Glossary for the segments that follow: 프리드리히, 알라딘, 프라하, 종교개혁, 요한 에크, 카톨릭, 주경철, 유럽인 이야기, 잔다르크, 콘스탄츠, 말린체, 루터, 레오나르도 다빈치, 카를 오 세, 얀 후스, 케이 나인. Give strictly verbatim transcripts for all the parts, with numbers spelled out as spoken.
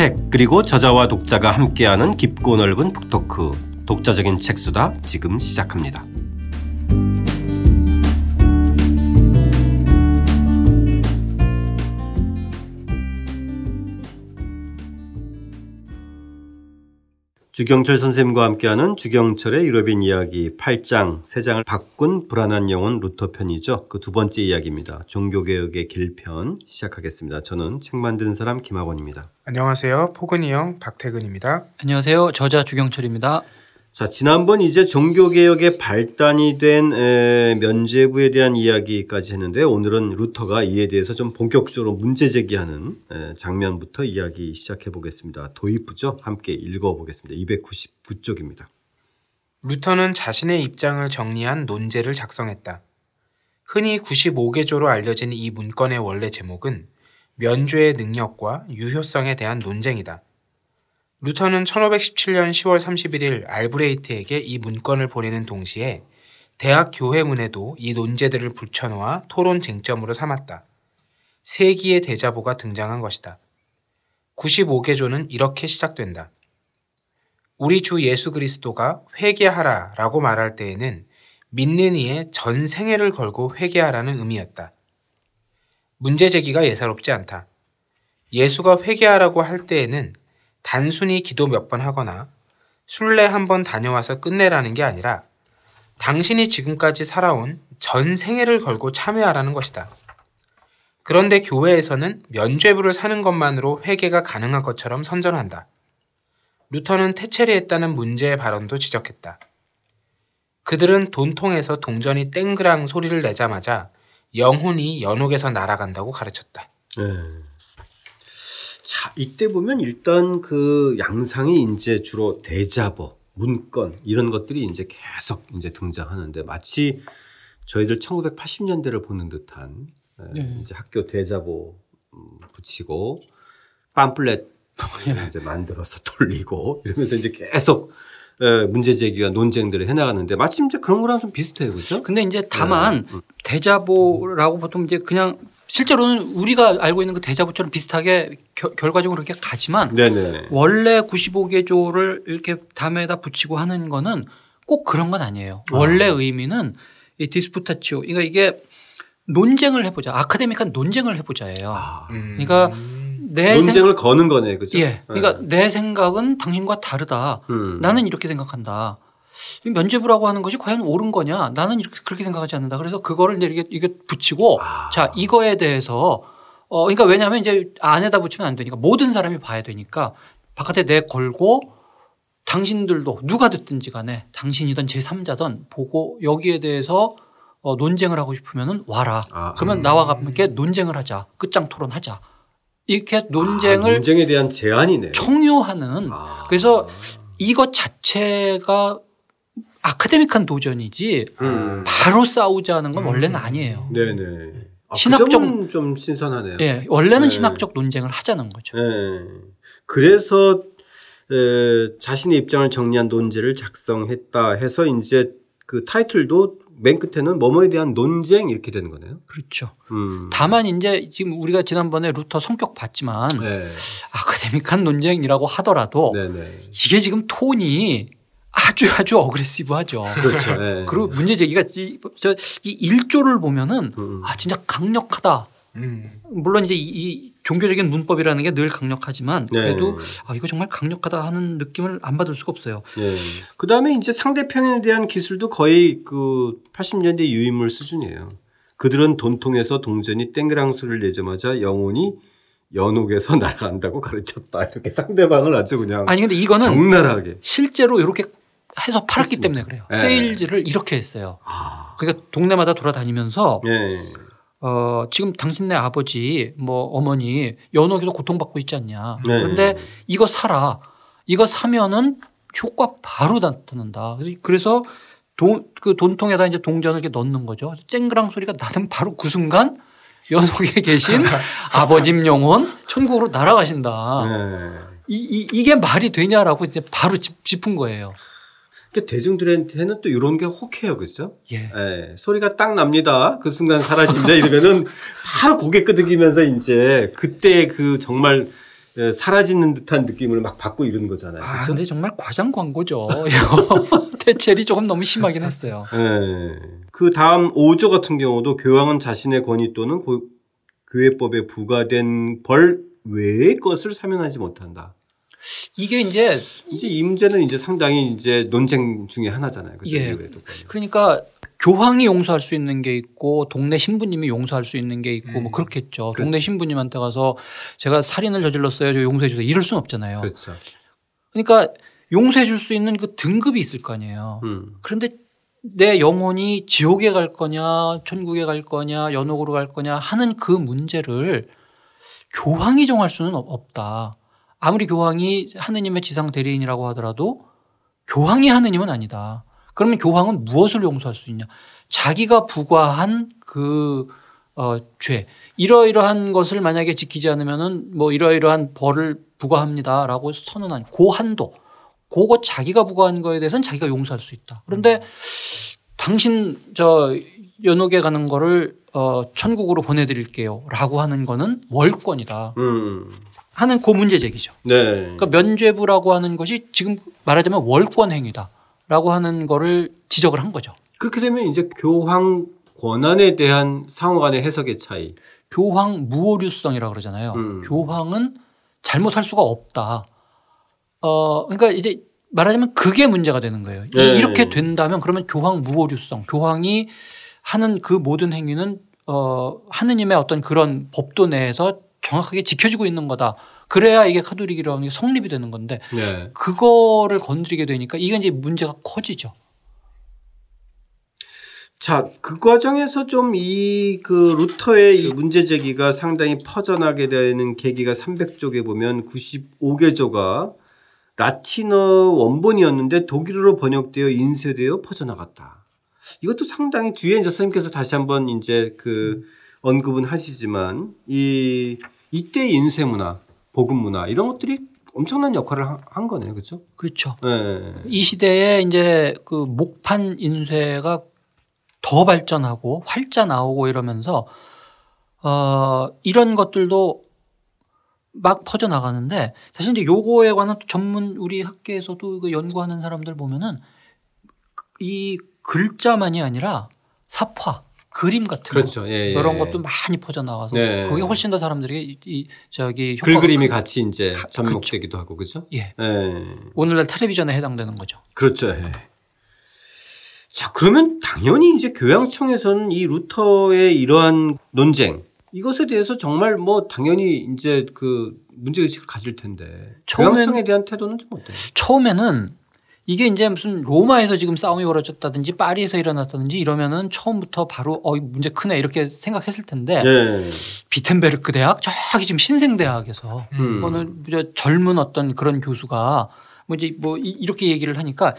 책, 그리고 저자와 독자가 함께하는 깊고 넓은 북토크, 독자적인 책수다 지금 시작합니다. 주경철 선생님과 함께하는 주경철의 유럽인 이야기 팔 장, 세 장을 바꾼 불안한 영혼 루터 편이죠. 그 두 번째 이야기입니다. 종교개혁의 길편 시작하겠습니다. 저는 책 만드는 사람 김학원입니다. 안녕하세요. 포근이 형 박태근입니다. 안녕하세요. 저자 주경철입니다. 자, 지난번 이제 종교개혁의 발단이 된 에, 면죄부에 대한 이야기까지 했는데, 오늘은 루터가 이에 대해서 좀 본격적으로 문제 제기하는 에, 장면부터 이야기 시작해 보겠습니다. 도입부죠? 함께 읽어보겠습니다. 이백구십구 쪽입니다. 루터는 자신의 입장을 정리한 논제를 작성했다. 흔히 구십오 개조로 알려진 이 문건의 원래 제목은 면죄의 능력과 유효성에 대한 논쟁이다. 루터는 천오백십칠 년 시월 삼십일 일 알브레히트에게 이 문건을 보내는 동시에 대학 교회문에도 이 논제들을 붙여놓아 토론 쟁점으로 삼았다. 세기의 대자보가 등장한 것이다. 구십오 개조는 이렇게 시작된다. 우리 주 예수 그리스도가 회개하라 라고 말할 때에는 믿는 이의 전 생애를 걸고 회개하라는 의미였다. 문제 제기가 예사롭지 않다. 예수가 회개하라고 할 때에는 단순히 기도 몇 번 하거나 순례 한 번 다녀와서 끝내라는 게 아니라 당신이 지금까지 살아온 전 생애를 걸고 참회하라는 것이다. 그런데 교회에서는 면죄부를 사는 것만으로 회개가 가능한 것처럼 선전한다. 루터는 태체리했다는 문제의 발언도 지적했다. 그들은 돈통에서 동전이 땡그랑 소리를 내자마자 영혼이 연옥에서 날아간다고 가르쳤다. 음. 자, 이때 보면 일단 그 양상이 이제 주로 대자보, 문건 이런 것들이 이제 계속 이제 등장하는데, 마치 저희들 천구백팔십 년대를 보는 듯한 네. 이제 학교 대자보 붙이고 팜플렛 이제 만들어서 돌리고 이러면서 이제 계속 문제 제기와 논쟁들을 해나가는데, 마침 이제 그런 거랑 좀 비슷해요, 그렇죠? 근데 이제 다만 네. 대자보라고 보통 이제 그냥 실제로는 우리가 알고 있는 그 대자보처럼 비슷하게 겨, 결과적으로 이렇게 가지만 네네. 원래 구십오 개조를 이렇게 담에다 붙이고 하는 거는 꼭 그런 건 아니에요. 아. 원래 의미는 이 디스푸타치오, 그러니까 이게 논쟁을 해보자, 아카데믹한 논쟁을 해보자예요. 아. 음. 그러니까 내 논쟁을 생... 거는 거네, 그죠? 예. 그러니까 네. 내 생각은 당신과 다르다. 음. 나는 이렇게 생각한다. 면죄부라고 하는 것이 과연 옳은 거냐? 나는 이렇게 그렇게 생각하지 않는다. 그래서 그거를 이제 이게, 이게 붙이고 아. 자, 이거에 대해서 어 그러니까 왜냐하면 이제 안에다 붙이면 안 되니까 모든 사람이 봐야 되니까 바깥에 내 걸고 당신들도 누가 듣든지 간에 당신이든 제삼자든 보고 여기에 대해서 어 논쟁을 하고 싶으면은 와라. 아. 그러면 나와 함께 논쟁을 하자. 끝장 토론하자. 이렇게 논쟁을 아, 논쟁에 대한 제안이네. 총유하는 아. 그래서 이것 자체가 아카데믹한 도전이지 음. 바로 싸우자는 건 원래는 아니에요. 네네. 아, 신학적 그 좀 신선하네요. 예, 원래는 네. 신학적 논쟁을 하자는 거죠. 네. 그래서 에, 자신의 입장을 정리한 논제를 작성했다 해서 이제 그 타이틀도 맨 끝에는 뭐뭐에 대한 논쟁 이렇게 되는 거네요. 그렇죠. 음. 다만 이제 지금 우리가 지난번에 루터 성격 봤지만 네. 아카데믹한 논쟁이라고 하더라도 네네. 이게 지금 톤이 아주 아주 어그레시브하죠. 그렇죠. 네. 그리고 문제 제기가 이, 저, 이 일 조를 보면은 음. 아 진짜 강력하다. 음. 물론 이제 이, 이 종교적인 문법이라는 게 늘 강력하지만 그래도 네. 아 이거 정말 강력하다 하는 느낌을 안 받을 수가 없어요. 네. 그 다음에 이제 상대편에 대한 기술도 거의 그 팔십 년대 유인물 수준이에요. 그들은 돈통에서 동전이 땡그랑 소리를 내자마자 영혼이 연옥에서 날아간다고 가르쳤다. 이렇게 상대방을 아주 그냥 아니 근데 이거는 적나라하게 실제로 이렇게 해서 팔았기 했습니다. 때문에 그래요. 네. 세일즈를 이렇게 했어요. 아. 그러니까 동네마다 돌아다니면서 네. 어, 지금 당신네 아버지 뭐 어머니 연옥에서 고통받고 있지 않냐. 네. 그런데 이거 사라. 이거 사면은 효과 바로 나타난다. 그래서 돈, 그 돈통에다 이제 동전을 이렇게 넣는 거죠. 쨍그랑 소리가 나는 바로 그 순간 연옥에 계신 아버님 영혼 천국으로 날아가신다. 네. 이, 이, 이게 말이 되냐라고 이제 바로 짚, 짚은 거예요. 그러니까 대중들한테는 또 이런 게 혹해요. 그렇죠? 예. 예. 소리가 딱 납니다. 그 순간 사라집니다. 이러면은 바로 고개 끄덕이면서 이제 그때 그 정말 사라지는 듯한 느낌을 막 받고 이런 거잖아요. 아, 근데 정말 과장 광고죠. 대체리 조금 너무 심하긴 했어요. 네. 그 다음 오 조 같은 경우도 교황은 자신의 권위 또는 고, 교회법에 부과된 벌 외의 것을 사면하지 못한다. 이게 이제 이제 임제는 이제 상당히 이제 논쟁 중에 하나잖아요. 그렇죠? 예. 그러니까 교황이 용서할 수 있는 게 있고 동네 신부님이 용서할 수 있는 게 있고 음. 뭐 그렇겠죠. 그렇죠. 동네 신부님한테 가서 제가 살인을 저질렀어요, 저 용서해 주세요 이럴 순 없잖아요. 그렇죠. 그러니까 용서해 줄 수 있는 그 등급이 있을 거 아니에요. 음. 그런데 내 영혼이 지옥에 갈 거냐 천국에 갈 거냐 연옥으로 갈 거냐 하는 그 문제를 교황이 정할 수는 없다. 아무리 교황이 하느님의 지상 대리인이라고 하더라도 교황이 하느님은 아니다. 그러면 교황은 무엇을 용서할 수 있냐? 자기가 부과한 그 어, 죄, 이러이러한 것을 만약에 지키지 않으면은 뭐 이러이러한 벌을 부과합니다라고 선언한 그 한도, 그거 자기가 부과한 거에 대해서는 자기가 용서할 수 있다. 그런데 당신 저 연옥에 가는 거를 어, 천국으로 보내드릴게요라고 하는 거는 월권이다. 음. 하는 그 문제 제기죠. 네. 그러니까 면죄부라고 하는 것이 지금 말하자면 월권 행위다라고 하는 거를 지적을 한 거죠. 그렇게 되면 이제 교황 권한에 대한 상호 간의 해석의 차이. 교황 무오류성이라고 그러잖아요. 음. 교황은 잘못할 수가 없다. 어, 그러니까 이제 말하자면 그게 문제가 되는 거예요. 네. 이렇게 된다면 그러면 교황 무오류성, 교황이 하는 그 모든 행위는 어, 하느님의 어떤 그런 법도 내에서 정확하게 지켜지고 있는 거다. 그래야 이게 카톨릭이라는 게 성립이 되는 건데 네. 그거를 건드리게 되니까 이게 이제 문제가 커지죠. 자, 그 과정에서 좀 이 그 루터의 이 문제 제기가 상당히 퍼져나게 되는 계기가 삼백 쪽에 보면 구십오 개조가 라틴어 원본이었는데 독일어로 번역되어 인쇄되어 퍼져나갔다. 이것도 상당히 뒤에 이제 선생님께서 다시 한번 이제 그 음. 언급은 하시지만 이 이때의 인쇄 문화, 복음 문화 이런 것들이 엄청난 역할을 한 거네요, 그렇죠? 그렇죠. 네. 이 시대에 이제 그 목판 인쇄가 더 발전하고 활자 나오고 이러면서 어 이런 것들도 막 퍼져 나가는데 사실 이제 요거에 관한 전문 우리 학계에서도 그 연구하는 사람들 보면은 이 글자만이 아니라 삽화. 그림 같은 그렇죠. 거 예, 예. 이런 것도 많이 퍼져 나와서 예. 거기에 훨씬 더 사람들이 이 저기 글그림이 그, 같이 이제 가, 접목되기도 그렇죠. 하고 그렇죠. 예. 예. 오늘날 텔레비전에 해당되는 거죠. 그렇죠. 예. 자 그러면 당연히 이제 교황청에서는 이 루터의 이러한 논쟁 이것에 대해서 정말 뭐 당연히 이제 그 문제 의식을 가질 텐데 교황청에 대한 태도는 좀 어때요? 처음에는 이게 이제 무슨 로마에서 지금 싸움이 벌어졌다든지 파리에서 일어났다든지 이러면은 처음부터 바로 어, 문제 크네 이렇게 생각했을 텐데 네. 비텐베르크 대학 저기 지금 신생대학에서 음. 어느 젊은 어떤 그런 교수가 뭐 이제 뭐 이렇게 얘기를 하니까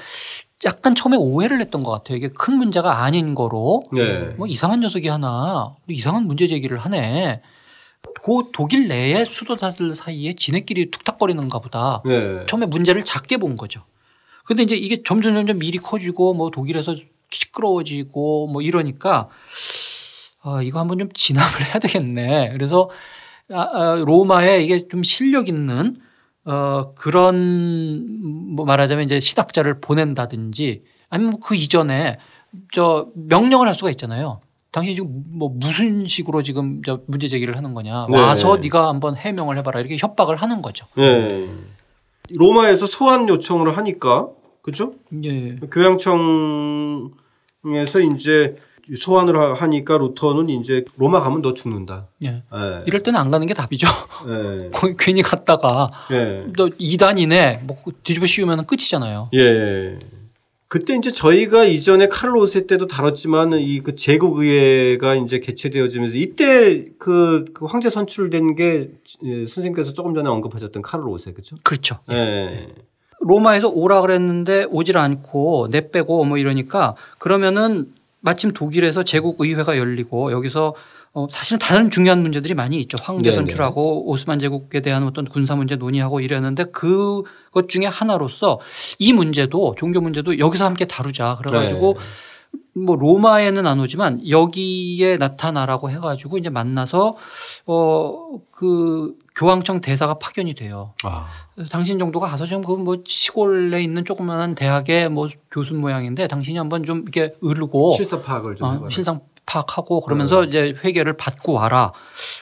약간 처음에 오해를 했던 것 같아요. 이게 큰 문제가 아닌 거로 네. 뭐 이상한 녀석이 하나 이상한 문제 제기를 하네. 그 독일 내의 수도사들 사이에 지네끼리 툭탁거리는가 보다. 네. 처음에 문제를 작게 본 거죠. 근데 이제 이게 점점 점점 일이 커지고 뭐 독일에서 시끄러워지고 뭐 이러니까 아, 이거 한번 좀 진압을 해야 되겠네. 그래서 로마에 이게 좀 실력 있는 어, 그런 뭐 말하자면 이제 신학자를 보낸다든지 아니면 그 이전에 저 명령을 할 수가 있잖아요. 당신이 지금 뭐 무슨 식으로 지금 저 문제 제기를 하는 거냐. 와서 네. 네가 한번 해명을 해봐라. 이렇게 협박을 하는 거죠. 네. 로마에서 소환 요청을 하니까 그렇죠? 예. 교황청에서 이제 소환을 하니까 루터는 이제 로마 가면 너 죽는다. 예. 예. 이럴 때는 안 가는 게 답이죠. 예. 괜히 갔다가 예. 너 이단이네 뭐 뒤집어 씌우면 끝이잖아요. 예. 그때 이제 저희가 이전에 카를 오 세 때도 다뤘지만 이 그 제국의회가 이제 개최되어지면서 이때 그, 그 황제 선출된 게 예, 선생님께서 조금 전에 언급하셨던 카를 오 세 그렇죠? 그렇죠. 예. 예. 로마에서 오라 그랬는데 오질 않고 내빼고 뭐 이러니까 그러면은 마침 독일에서 제국의회가 열리고 여기서 어 사실은 다른 중요한 문제들이 많이 있죠. 황제 선출하고 네네. 오스만 제국에 대한 어떤 군사 문제 논의하고 이랬는데 그것 중에 하나로서 이 문제도 종교 문제도 여기서 함께 다루자. 그래가지고 뭐 로마에는 안 오지만 여기에 나타나라고 해가지고 이제 만나서 어 그 교황청 대사가 파견이 돼요. 아. 당신 정도가 가서 지금 그 뭐 시골에 있는 조그만한 대학의 뭐 교수 모양인데 당신이 한번 좀 이렇게 으르고 실사 파악을 좀 어, 실상 파악하고 그러면서 네. 이제 회개를 받고 와라.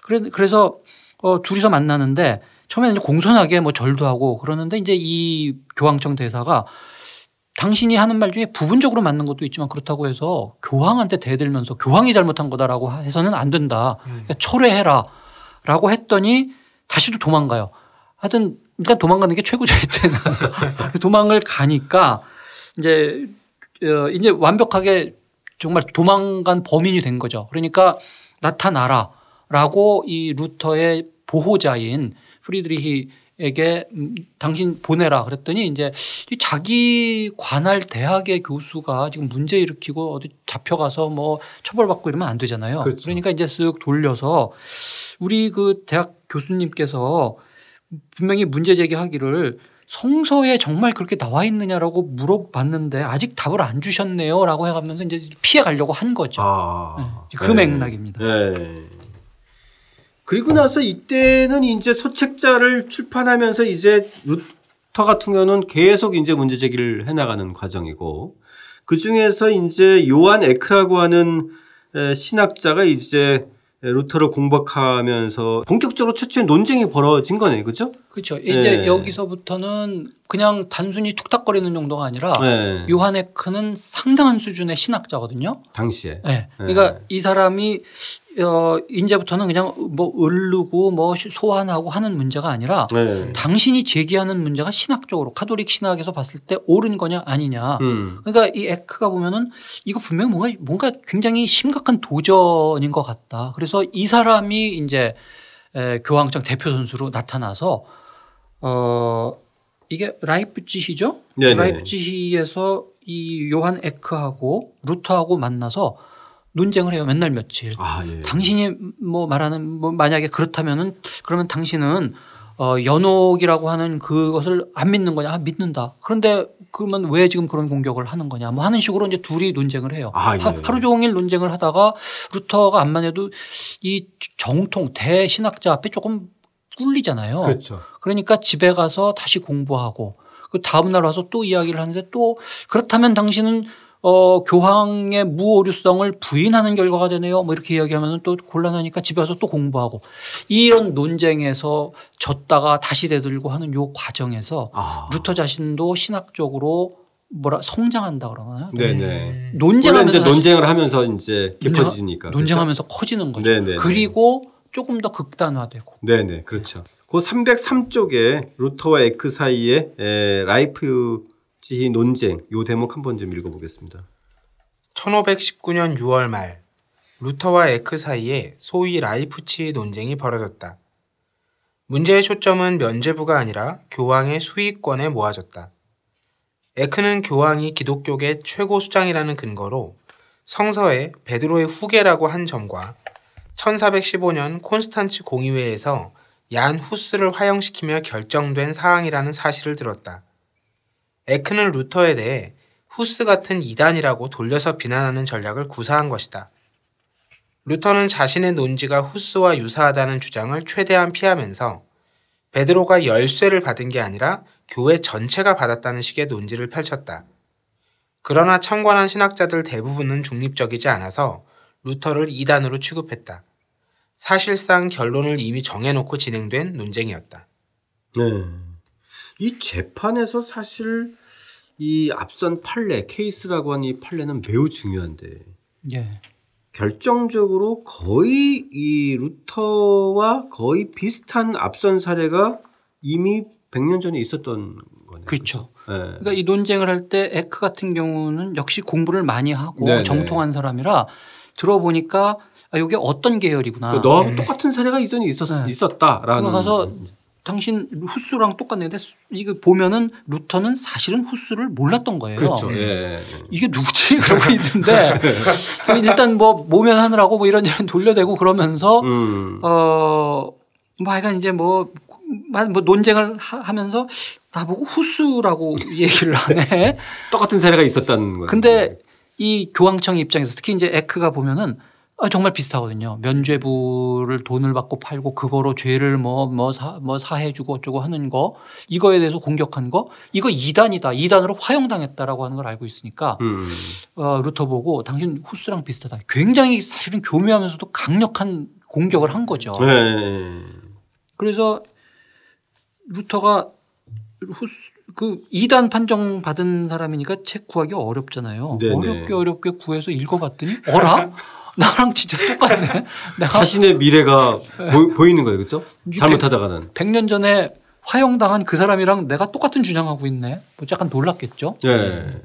그래 그래서 어 둘이서 만나는데 처음에는 이제 공손하게 뭐 절도 하고 그러는데 이제 이 교황청 대사가 당신이 하는 말 중에 부분적으로 맞는 것도 있지만 그렇다고 해서 교황한테 대들면서 교황이 잘못한 거다라고 해서는 안 된다. 그러니까 철회해라 라고 했더니 다시 또 도망가요. 하여튼 일단 도망가는 게 최고죠. 도망을 가니까 이제 이제 완벽하게 정말 도망간 범인이 된 거죠. 그러니까 나타나라 라고 이 루터의 보호자인 프리드리히 에게 당신 보내라 그랬더니 이제 자기 관할 대학의 교수가 지금 문제 일으키고 어디 잡혀가서 뭐 처벌받고 이러면 안 되잖아요. 그렇죠. 그러니까 이제 쓱 돌려서 우리 그 대학 교수님께서 분명히 문제 제기하기를 성서에 정말 그렇게 나와 있느냐라고 물어봤는데 아직 답을 안 주셨네요 라고 해가면서 이제 피해 가려고 한 거죠. 아, 네. 그 네. 맥락입니다. 네. 그리고 나서 이때는 이제 서책자를 출판하면서 이제 루터 같은 경우는 계속 이제 문제 제기를 해나가는 과정이고 그 중에서 이제 요한 에크라고 하는 신학자가 이제 루터를 공박하면서 본격적으로 최초의 논쟁이 벌어진 거네요. 그렇죠? 그렇죠. 이제 네. 여기서부터는 그냥 단순히 툭탁거리는 정도가 아니라 네. 요한 에크는 상당한 수준의 신학자거든요. 당시에. 네. 그러니까 네. 이 사람이 어, 이제부터는 그냥 뭐 을르고 뭐 소환하고 하는 문제가 아니라 네. 당신이 제기하는 문제가 신학적으로 카톨릭 신학에서 봤을 때 옳은 거냐 아니냐. 음. 그러니까 이 에크가 보면은 이거 분명 뭔가 뭔가 굉장히 심각한 도전인 것 같다. 그래서 이 사람이 이제 에, 교황청 대표 선수로 나타나서 어, 이게 라이프치히죠? 네네. 라이프치히에서 이 요한 에크하고 루터하고 만나서 논쟁을 해요. 맨날 며칠. 아, 예. 당신이 뭐 말하는 뭐 만약에 그렇다면은 그러면 당신은 어 연옥이라고 하는 그것을 안 믿는 거냐? 아, 믿는다. 그런데 그러면 왜 지금 그런 공격을 하는 거냐? 뭐 하는 식으로 이제 둘이 논쟁을 해요. 아, 예. 하, 하루 종일 논쟁을 하다가 루터가 암만 해도 이 정통 대신학자 앞에 조금 꿀리잖아요. 그렇죠. 그러니까 집에 가서 다시 공부하고 그 다음 날 와서 또 이야기를 하는데 또 그렇다면 당신은 어, 교황의 무오류성을 부인하는 결과가 되네요. 뭐 이렇게 이야기하면 또 곤란하니까 집에 와서 또 공부하고 이런 논쟁에서 졌다가 다시 되돌고 하는 요 과정에서 아. 루터 자신도 신학적으로 뭐라 성장한다 그러나요? 네네. 논쟁하면서 이제 논쟁을 하면서 이제 깊어지니까. 논쟁하면서 그렇죠? 커지는 거죠. 네네. 그리고 조금 더 극단화되고. 네네. 그렇죠. 그 삼백삼 쪽에 루터와 에크 사이에 에, 라이프 이 논쟁, 요 대목 한번 좀 읽어보겠습니다. 천오백십구 년 유월 말 루터와 에크 사이에 소위 라이프치히 논쟁이 벌어졌다. 문제의 초점은 면죄부가 아니라 교황의 수위권에 모아졌다. 에크는 교황이 기독교계 최고 수장이라는 근거로 성서에 베드로의 후계라고 한 점과 천사백십오 년 콘스탄츠 공의회에서 얀 후스를 화형시키며 결정된 사항이라는 사실을 들었다. 에크는 루터에 대해 후스 같은 이단이라고 돌려서 비난하는 전략을 구사한 것이다. 루터는 자신의 논지가 후스와 유사하다는 주장을 최대한 피하면서 베드로가 열쇠를 받은 게 아니라 교회 전체가 받았다는 식의 논지를 펼쳤다. 그러나 참관한 신학자들 대부분은 중립적이지 않아서 루터를 이단으로 취급했다. 사실상 결론을 이미 정해놓고 진행된 논쟁이었다. 네. 이 재판에서 사실 이 앞선 판례, 케이스라고 하는 이 판례는 매우 중요한데 예. 결정적으로 거의 이 루터와 거의 비슷한 앞선 사례가 이미 백 년 전에 있었던 거네요. 그렇죠. 예. 그러니까 이 논쟁을 할 때 에크 같은 경우는 역시 공부를 많이 하고 네네. 정통한 사람이라 들어보니까 아, 이게 어떤 계열이구나. 그러니까 너하고 네. 똑같은 사례가 이전에 있었, 네. 있었다라는 가서 당신 후스랑 똑같는데 이거 보면은 루터는 사실은 후스를 몰랐던 거예요. 그렇죠. 예. 이게 누구지? 그러고 있는데 일단 뭐 모면하느라고 뭐 이런저런 돌려대고 그러면서 음. 어, 뭐 하여간 이제 뭐, 뭐 논쟁을 하, 하면서 나보고 후스라고 얘기를 하네. 똑같은 사례가 있었다는 거예요. 근데 이 교황청의 입장에서 특히 이제 에크가 보면은 정말 비슷하거든요. 면죄부를 돈을 받고 팔고 그거로 죄를 뭐, 뭐, 사, 뭐 사해주고 어쩌고 하는 거, 이거에 대해서 공격한 거, 이거 이단이다. 이단으로 화형당했다라고 하는 걸 알고 있으니까, 음. 어, 루터 보고 당신 후스랑 비슷하다. 굉장히 사실은 교묘하면서도 강력한 공격을 한 거죠. 네. 그래서 루터가 후스, 그 이단 판정 받은 사람이니까 책 구하기 어렵잖아요. 네네. 어렵게 어렵게 구해서 읽어봤더니 어라? 나랑 진짜 똑같네. 내가 자신의 미래가 보, 보이는 거예요. 그렇죠? 잘못하다가는. 백 년 전에 화형당한 그 사람이랑 내가 똑같은 주장하고 있네. 뭐 약간 놀랐겠죠. 네.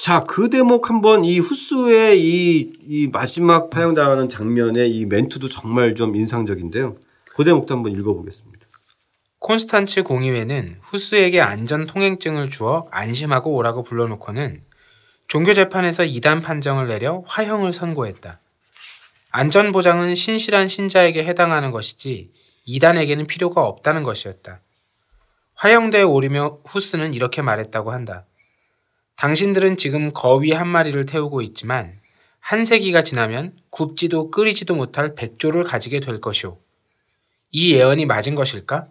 자, 그 대목 한번 이 후스의 이, 이 마지막 화형당하는 장면의 이 멘트도 정말 좀 인상적인데요. 그 대목도 한번 읽어보겠습니다. 콘스탄츠 공의회는 후스에게 안전 통행증을 주어 안심하고 오라고 불러놓고는 종교재판에서 이단 판정을 내려 화형을 선고했다. 안전보장은 신실한 신자에게 해당하는 것이지 이단에게는 필요가 없다는 것이었다. 화형대에 오르며 후스는 이렇게 말했다고 한다. 당신들은 지금 거위 한 마리를 태우고 있지만 한 세기가 지나면 굽지도 끓이지도 못할 백조를 가지게 될 것이오. 이 예언이 맞은 것일까?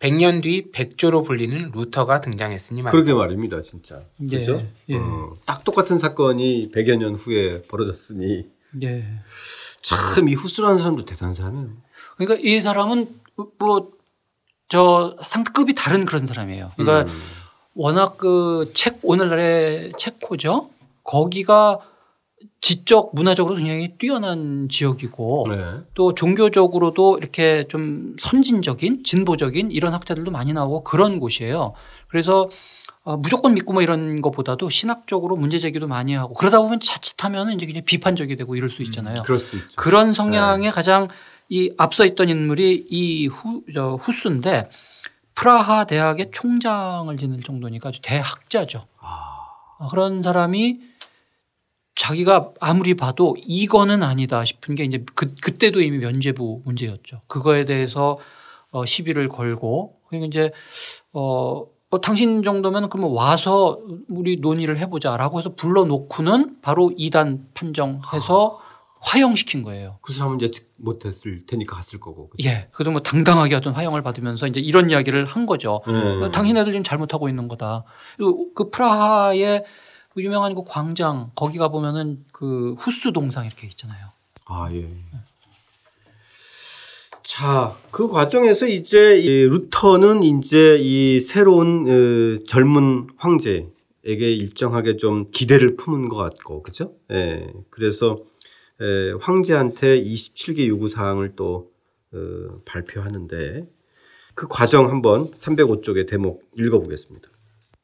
백 년 뒤 백조로 불리는 루터가 등장했으니 말입니다. 그러게 말입니다. 진짜. 그렇죠? 예, 예. 어, 딱 똑같은 사건이 백여 년 후에 벌어졌으니. 예. 참 이 후스라는 사람도 대단한 사람이에요. 그러니까 이 사람은 뭐 저 상급이 다른 그런 사람이에요. 그러니까 음. 워낙 그 책 오늘날의 체코죠. 거기가 지적 문화적으로 굉장히 뛰어난 지역이고 네. 또 종교적으로도 이렇게 좀 선진적인 진보적인 이런 학자들도 많이 나오고 그런 곳이에요. 그래서 어, 무조건 믿고 뭐 이런 것보다도 신학적으로 문제 제기도 많이 하고 그러다 보면 자칫하면 이제 그냥 비판적이 되고 이럴 수 있잖아요. 음, 그럴 수 있죠. 그런 성향에 네. 가장 이 앞서 있던 인물이 이 후, 저 후스인데 프라하 대학의 총장을 지낼 정도니까 아주 대학자죠. 아. 그런 사람이 자기가 아무리 봐도 이거는 아니다 싶은 게 이제 그, 그때도 이미 면죄부 문제였죠. 그거에 대해서 어, 시비를 걸고 그러니까 이제 어, 어, 당신 정도면 그러면 와서 우리 논의를 해보자 라고 해서 불러놓고는 바로 이단 판정해서 화형시킨 거예요. 그 사람은 예측 못했을 테니까 갔을 거고. 그치? 예. 그래도 뭐 당당하게 하던 화형을 받으면서 이제 이런 이야기를 한 거죠. 음. 당신 애들 지금 잘못하고 있는 거다. 그 프라하의 그 유명한 그 광장 거기 가 보면은 그 후스 동상 이렇게 있잖아요. 아 예. 네. 자, 그 과정에서 이제 이 루터는 이제 이 새로운 으, 젊은 황제에게 일정하게 좀 기대를 품은 것 같고, 그렇죠? 예. 그래서 예, 황제한테 이십칠 개 요구 사항을 또 으, 발표하는데 그 과정 한번 삼백오 쪽의 대목 읽어보겠습니다.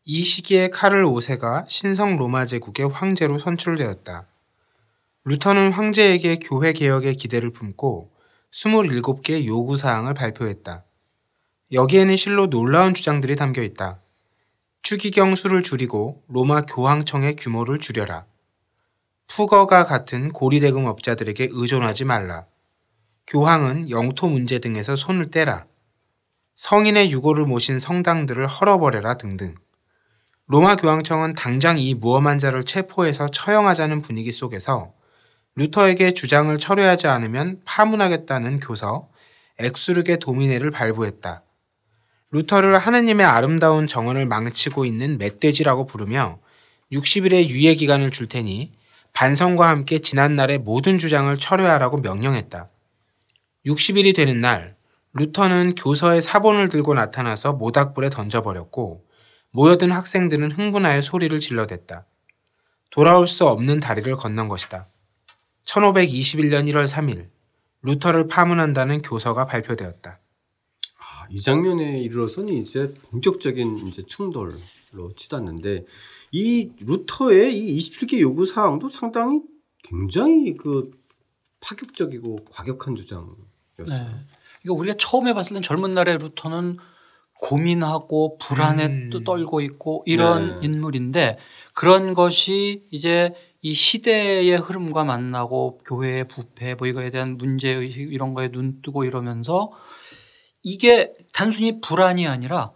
이 시기에 카를 오 세가 신성 로마 제국의 황제로 선출되었다. 루터는 황제에게 교회개혁의 기대를 품고 이십칠 개의 요구사항을 발표했다. 여기에는 실로 놀라운 주장들이 담겨있다. 추기경 수를 줄이고 로마 교황청의 규모를 줄여라. 푸거가 같은 고리대금업자들에게 의존하지 말라. 교황은 영토 문제 등에서 손을 떼라. 성인의 유골을 모신 성당들을 헐어버려라 등등. 로마 교황청은 당장 이 무엄한 자를 체포해서 처형하자는 분위기 속에서 루터에게 주장을 철회하지 않으면 파문하겠다는 교서 엑스르게 도미네를 발부했다. 루터를 하느님의 아름다운 정원을 망치고 있는 멧돼지라고 부르며 육십 일의 유예 기간을 줄 테니 반성과 함께 지난날의 모든 주장을 철회하라고 명령했다. 육십 일이 되는 날 루터는 교서의 사본을 들고 나타나서 모닥불에 던져버렸고 모여든 학생들은 흥분하여 소리를 질러댔다. 돌아올 수 없는 다리를 건넌 것이다. 천오백이십일 년 일월 삼일 루터를 파문한다는 교서가 발표되었다. 아, 이 장면에 이르러서는 이제 본격적인 이제 충돌로 치닫는데 이 루터의 이 이십칠 개 요구 사항도 상당히 굉장히 그 파격적이고 과격한 주장이었어요. 네. 그러니까 우리가 처음에 봤을 땐 젊은 날의 루터는 고민하고 불안에 음. 또 떨고 있고 이런 네. 인물인데 그런 것이 이제 이 시대의 흐름과 만나고 교회의 부패 뭐 이거에 대한 문제의식 이런 거에 눈 뜨고 이러면서 이게 단순히 불안이 아니라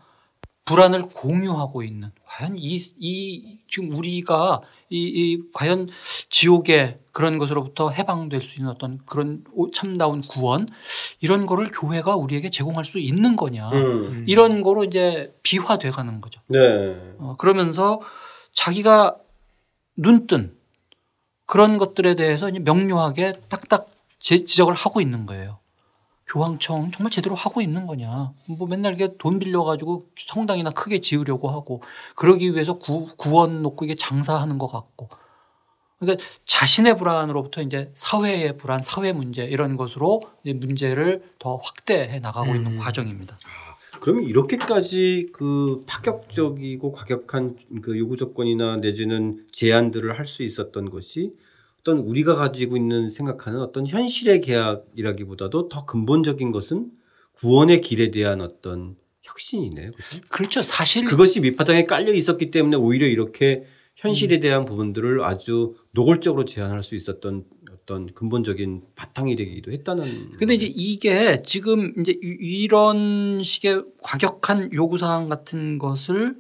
불안을 공유하고 있는, 과연 이, 이, 지금 우리가 이, 이, 과연 지옥의 그런 것으로부터 해방될 수 있는 어떤 그런 참다운 구원, 이런 거를 교회가 우리에게 제공할 수 있는 거냐. 음. 이런 거로 이제 비화돼 가는 거죠. 네. 어, 그러면서 자기가 눈뜬 그런 것들에 대해서 이제 명료하게 딱딱 제, 지적을 하고 있는 거예요. 교황청 정말 제대로 하고 있는 거냐. 뭐 맨날 이게 돈 빌려가지고 성당이나 크게 지으려고 하고, 그러기 위해서 구, 구원 놓고 이게 장사하는 것 같고. 그러니까 자신의 불안으로부터 이제 사회의 불안, 사회 문제 이런 것으로 이제 문제를 더 확대해 나가고 음. 있는 과정입니다. 아, 그러면 이렇게까지 그 파격적이고 과격한 그 요구 조건이나 내지는 제안들을 할 수 있었던 것이 어떤 우리가 가지고 있는 생각하는 어떤 현실의 계약이라기보다도 더 근본적인 것은 구원의 길에 대한 어떤 혁신이네요. 그렇죠? 그렇죠. 사실 그것이 밑바닥에 깔려 있었기 때문에 오히려 이렇게 현실에 대한 부분들을 아주 노골적으로 제안할 수 있었던 어떤 근본적인 바탕이 되기도 했다는. 그런데 이제 이게 지금 이제 이런 식의 과격한 요구사항 같은 것을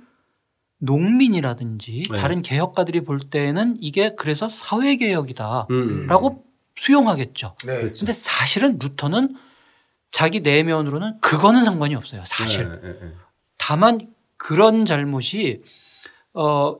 농민이라든지 네. 다른 개혁가들이 볼 때에는 이게 그래서 사회개혁이다라고 음, 음. 수용하겠죠. 네. 그런데 그렇죠. 사실은 루터는 자기 내면으로는 그거는 상관이 없어요. 사실. 네, 네, 네. 다만 그런 잘못이 어,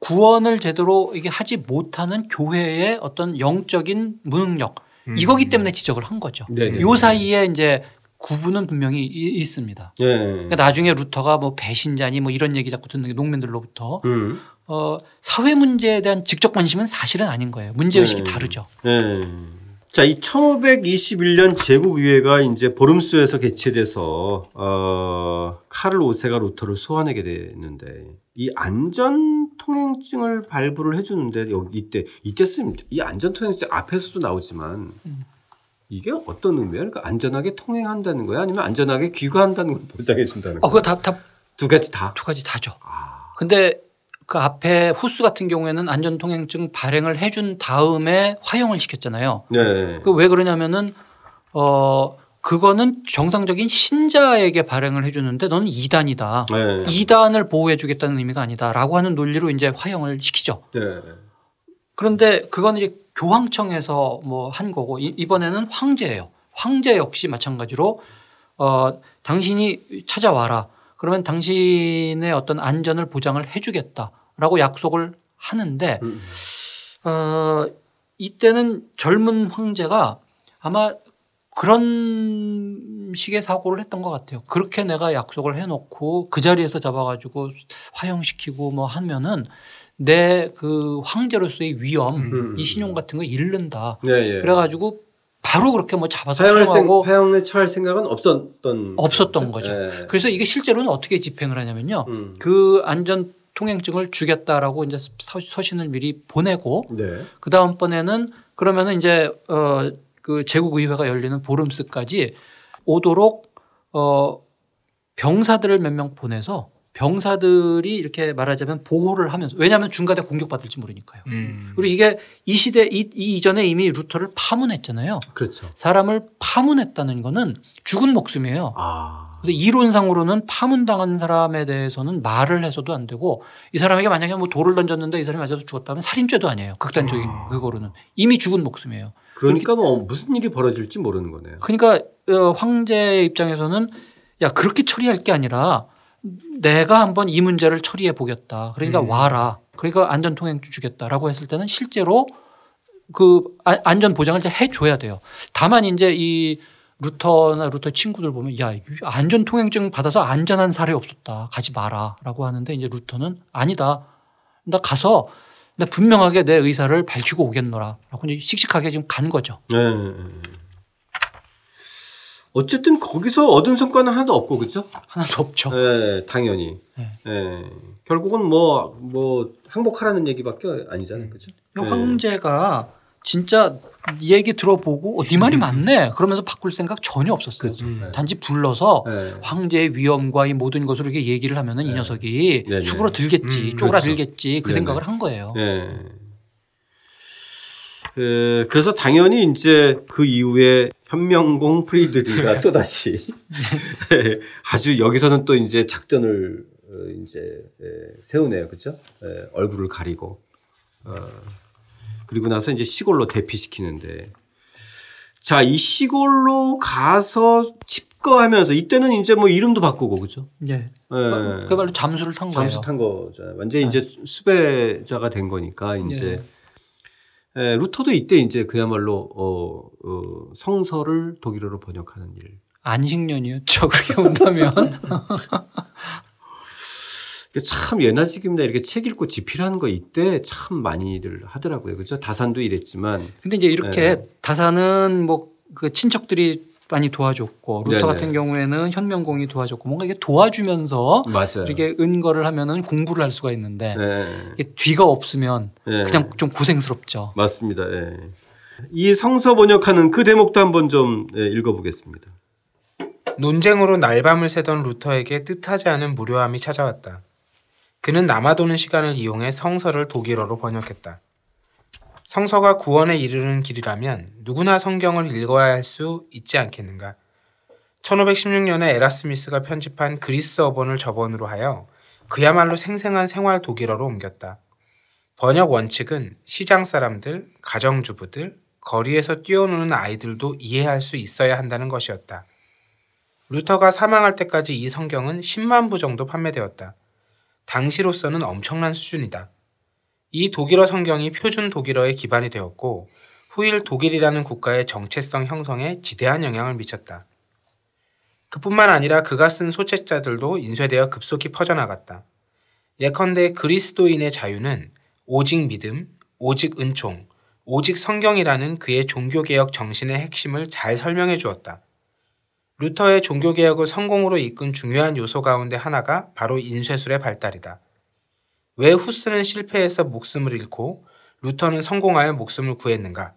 구원을 제대로 이게 하지 못하는 교회의 어떤 영적인 무능력 음, 이거기 음. 때문에 지적을 한 거죠. 네, 네, 요 사이에 이제 구분은 분명히 있습니다. 예. 그러니까 나중에 루터가 뭐 배신자니 뭐 이런 얘기 자꾸 듣는 게 농민들로부터 음. 어, 사회 문제에 대한 직접 관심은 사실은 아닌 거예요. 문제 의식이 예. 다르죠. 예. 자, 이 천오백이십일 년 제국의회가 이제 보름수에서 개최돼서 어, 카를 오 세가 루터를 소환하게 되는데 이 안전 통행증을 발부를 해주는데 이때 이때 쓰면 이 안전 통행증 앞에서도 나오지만. 음. 이게 어떤 의미예요? 그러니까 안전하게 통행한다는 거야? 아니면 안전하게 귀가한다는 걸 보장해 준다는 거야? 어, 그거 다, 다. 두 가지 다? 두 가지 다죠. 아. 근데 그 앞에 후스 같은 경우에는 안전통행증 발행을 해준 다음에 화형을 시켰잖아요. 네. 그 왜 그러냐면은, 어, 그거는 정상적인 신자에게 발행을 해주는데 너는 이단이다. 네. 이단을 보호해 주겠다는 의미가 아니다. 라고 하는 논리로 이제 화형을 시키죠. 네. 그런데 그건 이제 교황청에서 뭐 한 거고, 이번에는 황제예요. 황제 역시 마찬가지로 어 당신이 찾아와라. 그러면 당신의 어떤 안전을 보장을 해주겠다라고 약속을 하는데 어 이때는 젊은 황제가 아마 그런 식의 사고를 했던 것 같아요. 그렇게 내가 약속을 해놓고 그 자리에서 잡아가지고 화형시키고 뭐 하면은. 내 그 황제로서의 위험, 음. 이 신용 같은 거 잃는다. 예, 예. 그래가지고 바로 그렇게 뭐 잡아서 처형하고 화형에 처할 생각은 없었던 없었던 거죠. 예. 그래서 이게 실제로는 어떻게 집행을 하냐면요. 음. 그 안전 통행증을 주겠다라고 이제 서신을 미리 보내고 네. 그 다음 번에는 그러면은 이제 어 그 제국의회가 열리는 보름스까지 오도록 어 병사들을 몇 명 보내서. 병사들이 이렇게 말하자면 보호를 하면서 왜냐하면 중간에 공격받을지 모르니까요. 음. 그리고 이게 이 시대 이, 이 이전에 이미 루터를 파문했잖아요. 그렇죠. 사람을 파문했다는 거는 죽은 목숨이에요. 아. 그래서 이론상으로는 파문당한 사람에 대해서는 말을 해서도 안 되고 이 사람에게 만약에 뭐 돌을 던졌는데 이 사람이 맞아서 죽었다면 살인죄도 아니에요. 극단적인 아. 그거로는 이미 죽은 목숨이에요. 그러니까 뭐 무슨 일이 벌어질지 모르는 거네요. 그러니까 황제의 입장에서는 야 그렇게 처리할 게 아니라 내가 한번 이 문제를 처리해 보겠다. 그러니까 음. 와라. 그러니까 안전통행 주겠다라고 했을 때는 실제로 그 안전 보장을 이제 해줘야 돼요. 다만 이제 이 루터나 루터 친구들 보면 야 안전통행증 받아서 안전한 사례 없었다. 가지 마라라고 하는데 이제 루터는 아니다. 나 가서 나 분명하게 내 의사를 밝히고 오겠노라라고 이제 씩씩하게 지금 간 거죠. 네. 어쨌든 거기서 얻은 성과는 하나도 없고 그렇죠? 하나도 없죠. 네, 당연히. 네. 네. 결국은 뭐뭐 뭐 항복하라는 얘기밖에 아니잖아요, 그렇죠? 네. 황제가 진짜 얘기 들어보고 어, 네 말이 맞네. 그러면서 바꿀 생각 전혀 없었어요. 그렇죠. 네. 단지 불러서 네. 황제의 위험과 이 모든 것으로 이렇게 얘기를 하면은 네. 이 녀석이 네. 수그러 들겠지, 음, 쪼그라들겠지 그렇죠. 그 네. 생각을 한 거예요. 네. 그 그래서 당연히 이제 그 이후에 현명공 프리드리히가 또 다시 아주 여기서는 또 이제 작전을 이제 세우네요, 그렇죠? 얼굴을 가리고. 어. 그리고 나서 이제 시골로 대피시키는데, 자, 이 시골로 가서 집거하면서 이때는 이제 뭐 이름도 바꾸고, 그렇죠? 네. 예. 그야말로 잠수를 탄 거예요. 잠수 탄 거잖아요. 완전히 이제 네. 수배자가 된 거니까 이제. 네. 예, 루터도 이때 이제 그야말로 어, 어, 성서를 독일어로 번역하는 일. 안식년이었죠. 그게 온다면. 참 예나 지금이나 이렇게 책 읽고 집필하는 거 이때 참 많이들 하더라고요. 그렇죠? 다산도 이랬지만. 근데 이제 이렇게 예. 다산은 뭐 그 친척들이 많이 도와줬고 루터 네네. 같은 경우에는 현명공이 도와줬고 뭔가 이게 도와주면서 맞아요. 이렇게 은거를 하면은 공부를 할 수가 있는데 네. 이게 뒤가 없으면 네. 그냥 좀 고생스럽죠. 맞습니다. 네. 이 성서 번역하는 그 대목도 한번 좀 읽어보겠습니다. 논쟁으로 날밤을 새던 루터에게 뜻하지 않은 무료함이 찾아왔다. 그는 남아도는 시간을 이용해 성서를 독일어로 번역했다. 성서가 구원에 이르는 길이라면 누구나 성경을 읽어야 할 수 있지 않겠는가. 천오백십육 년에 에라스미스가 편집한 그리스 어번을 저번으로 하여 그야말로 생생한 생활 독일어로 옮겼다. 번역 원칙은 시장 사람들, 가정주부들, 거리에서 뛰어노는 아이들도 이해할 수 있어야 한다는 것이었다. 루터가 사망할 때까지 이 성경은 십만 부 정도 판매되었다. 당시로서는 엄청난 수준이다. 이 독일어 성경이 표준 독일어의 기반이 되었고 후일 독일이라는 국가의 정체성 형성에 지대한 영향을 미쳤다. 그뿐만 아니라 그가 쓴 소책자들도 인쇄되어 급속히 퍼져나갔다. 예컨대 그리스도인의 자유는 오직 믿음, 오직 은총, 오직 성경이라는 그의 종교개혁 정신의 핵심을 잘 설명해 주었다. 루터의 종교개혁을 성공으로 이끈 중요한 요소 가운데 하나가 바로 인쇄술의 발달이다. 왜 후스는 실패해서 목숨을 잃고 루터는 성공하여 목숨을 구했는가?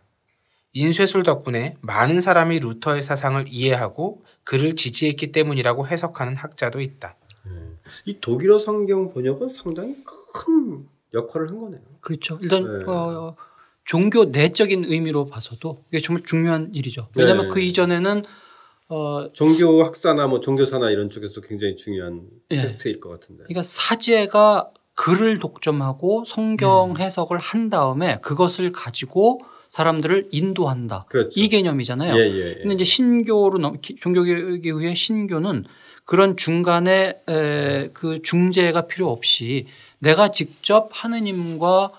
인쇄술 덕분에 많은 사람이 루터의 사상을 이해하고 그를 지지했기 때문이라고 해석하는 학자도 있다. 음. 이 독일어 성경 번역은 상당히 큰 역할을 한 거네요. 그렇죠. 일단 네. 어, 종교 내적인 의미로 봐서도 이게 정말 중요한 일이죠. 왜냐하면 네. 그 이전에는 어, 종교 학사나 뭐 종교사나 이런 쪽에서 굉장히 중요한 네. 테스트일 것 같은데. 그러니까 사제가 글을 독점하고 성경 해석을 한 다음에 그것을 가지고 사람들을 인도한다. 그렇죠. 이 개념이잖아요. 예, 예, 예. 근데 이제 신교로 넘, 종교개혁 이후에 신교는 그런 중간에 에, 그 중재가 필요 없이 내가 직접 하느님과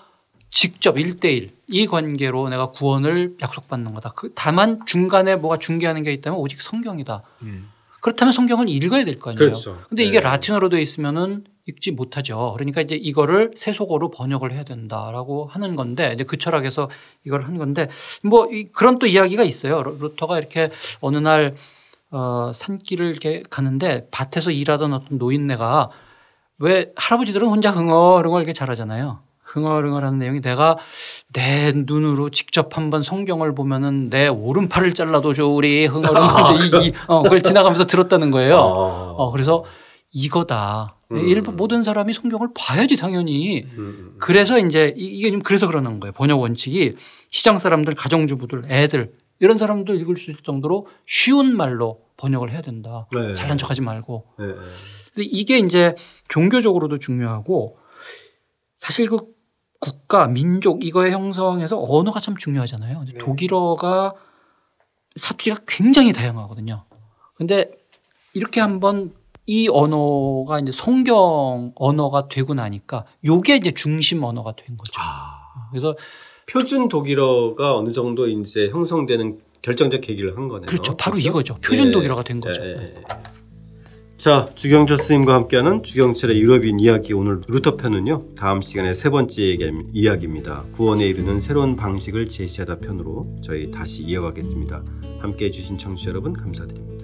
직접 일 대일 이 관계로 내가 구원을 약속받는 거다. 그 다만 중간에 뭐가 중개하는 게 있다면 오직 성경이다. 음. 그렇다면 성경을 읽어야 될 거 아니에요. 그렇죠. 근데 이게 네. 라틴어로 되어 있으면은 읽지 못하죠. 그러니까 이제 이거를 세속어로 번역을 해야 된다라고 하는 건데 이제 그 철학에서 이걸 한 건데 뭐 그런 또 이야기가 있어요. 루터가 이렇게 어느 날 어 산길을 이렇게 가는데 밭에서 일하던 어떤 노인네가 왜 할아버지들은 혼자 흥얼흥얼 이렇게 잘하잖아요. 흥얼흥얼하는 내용이 내가 내 눈으로 직접 한번 성경을 보면은 내 오른팔을 잘라도 좋으리 흥얼흥얼 이 어 그걸 지나가면서 들었다는 거예요. 어 그래서 이거다. 음. 일반 모든 사람이 성경을 봐야지 당연히. 음. 그래서 이제 이게 좀 그래서 그러는 거예요. 번역 원칙이 시장 사람들, 가정주부들, 애들 이런 사람도 읽을 수 있을 정도로 쉬운 말로 번역을 해야 된다. 네. 잘난 척하지 말고. 네. 근데 이게 이제 종교적으로도 중요하고 사실 그 국가, 민족 이거의 형성에서 언어가 참 중요하잖아요. 네. 독일어가 사투리가 굉장히 다양하거든요. 근데 이렇게 한번 이 언어가 이제 성경 언어가 되고 나니까 요게 이제 중심 언어가 된 거죠. 아, 그래서 표준 독일어가 어느 정도 이제 형성되는 결정적 계기를 한 거네요. 그렇죠. 바로 그렇죠? 이거죠. 표준 네. 독일어가 된 거죠. 네. 네. 자, 주경철 스님과 함께하는 주경철의 유럽인 이야기 오늘 루터 편은요. 다음 시간에 세 번째 이야기입니다. 구원에 이르는 새로운 방식을 제시하다 편으로 저희 다시 이어가겠습니다. 함께해 주신 청취자 여러분 감사드립니다.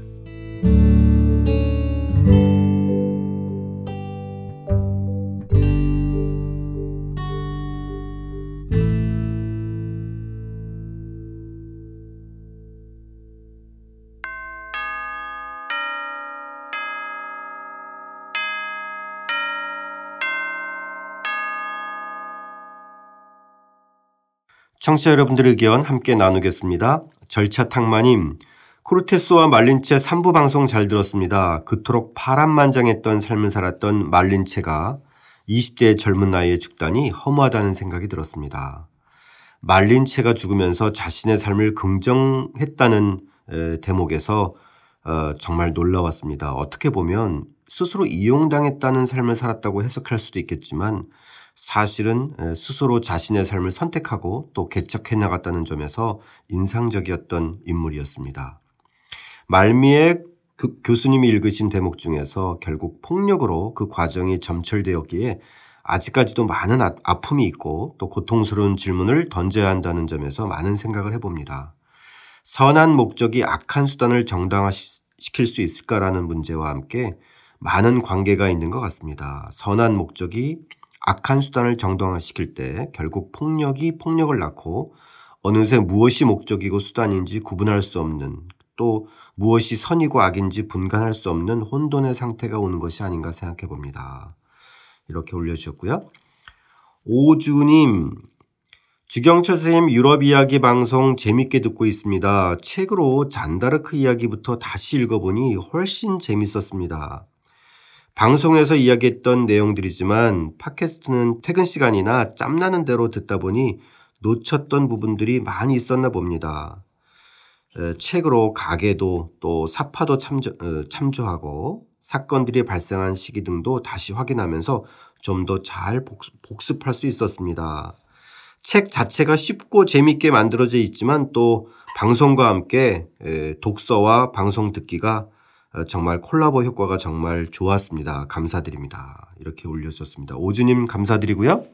청취자 여러분들의 의견 함께 나누겠습니다. 절차탕마님, 코르테스와 말린체 삼 부 방송 잘 들었습니다. 그토록 파란만장했던 삶을 살았던 말린체가 이십 대의 젊은 나이에 죽다니 허무하다는 생각이 들었습니다. 말린체가 죽으면서 자신의 삶을 긍정했다는 대목에서 정말 놀라웠습니다. 어떻게 보면 스스로 이용당했다는 삶을 살았다고 해석할 수도 있겠지만 사실은 스스로 자신의 삶을 선택하고 또 개척해 나갔다는 점에서 인상적이었던 인물이었습니다. 말미에 그 교수님이 읽으신 대목 중에서 결국 폭력으로 그 과정이 점철되었기에 아직까지도 많은 아픔이 있고 또 고통스러운 질문을 던져야 한다는 점에서 많은 생각을 해봅니다. 선한 목적이 악한 수단을 정당화시킬 수 있을까라는 문제와 함께 많은 관계가 있는 것 같습니다. 선한 목적이 악한 수단을 정당화시킬 때 결국 폭력이 폭력을 낳고 어느새 무엇이 목적이고 수단인지 구분할 수 없는 또 무엇이 선이고 악인지 분간할 수 없는 혼돈의 상태가 오는 것이 아닌가 생각해 봅니다. 이렇게 올려주셨고요. 오주님, 주경철 선생님 유럽 이야기 방송 재밌게 듣고 있습니다. 책으로 잔다르크 이야기부터 다시 읽어보니 훨씬 재밌었습니다. 방송에서 이야기했던 내용들이지만 팟캐스트는 퇴근 시간이나 짬나는 대로 듣다 보니 놓쳤던 부분들이 많이 있었나 봅니다. 책으로 가계도 또 사파도 참조, 참조하고 사건들이 발생한 시기 등도 다시 확인하면서 좀 더 잘 복습할 수 있었습니다. 책 자체가 쉽고 재미있게 만들어져 있지만 또 방송과 함께 독서와 방송 듣기가 정말 콜라보 효과가 정말 좋았습니다. 감사드립니다. 이렇게 올려주셨습니다. 오주님 감사드리고요.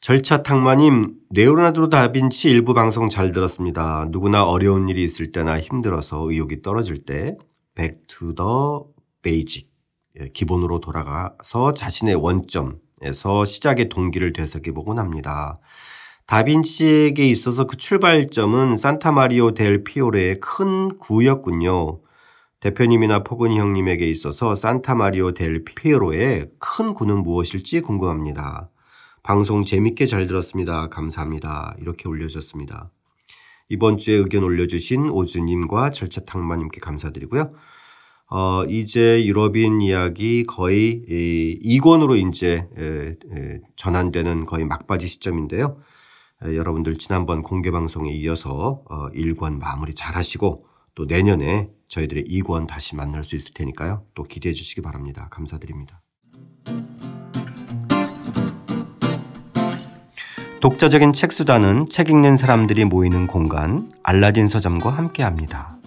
절차탕마님, 레오나르도 다빈치 일부 방송 잘 들었습니다. 누구나 어려운 일이 있을 때나 힘들어서 의욕이 떨어질 때 Back to the Basic, 기본으로 돌아가서 자신의 원점에서 시작의 동기를 되새겨보곤 합니다. 다빈치에게 있어서 그 출발점은 산타마리오 델 피오레의 큰 구였군요. 대표님이나 포근이 형님에게 있어서 산타마리오 델 피오레의 큰 구는 무엇일지 궁금합니다. 방송 재밌게 잘 들었습니다. 감사합니다. 이렇게 올려주셨습니다. 이번 주에 의견 올려주신 오주님과 절차탕마님께 감사드리고요. 어, 이제 유럽인 이야기 거의 이 권으로 이제 에, 에, 전환되는 거의 막바지 시점인데요. 에, 여러분들 지난번 공개방송에 이어서 어, 일 권 마무리 잘 하시고 또 내년에 저희들의 이 권 다시 만날 수 있을 테니까요. 또 기대해 주시기 바랍니다. 감사드립니다. 독자적인 책수단은 책 읽는 사람들이 모이는 공간 알라딘 서점과 함께합니다.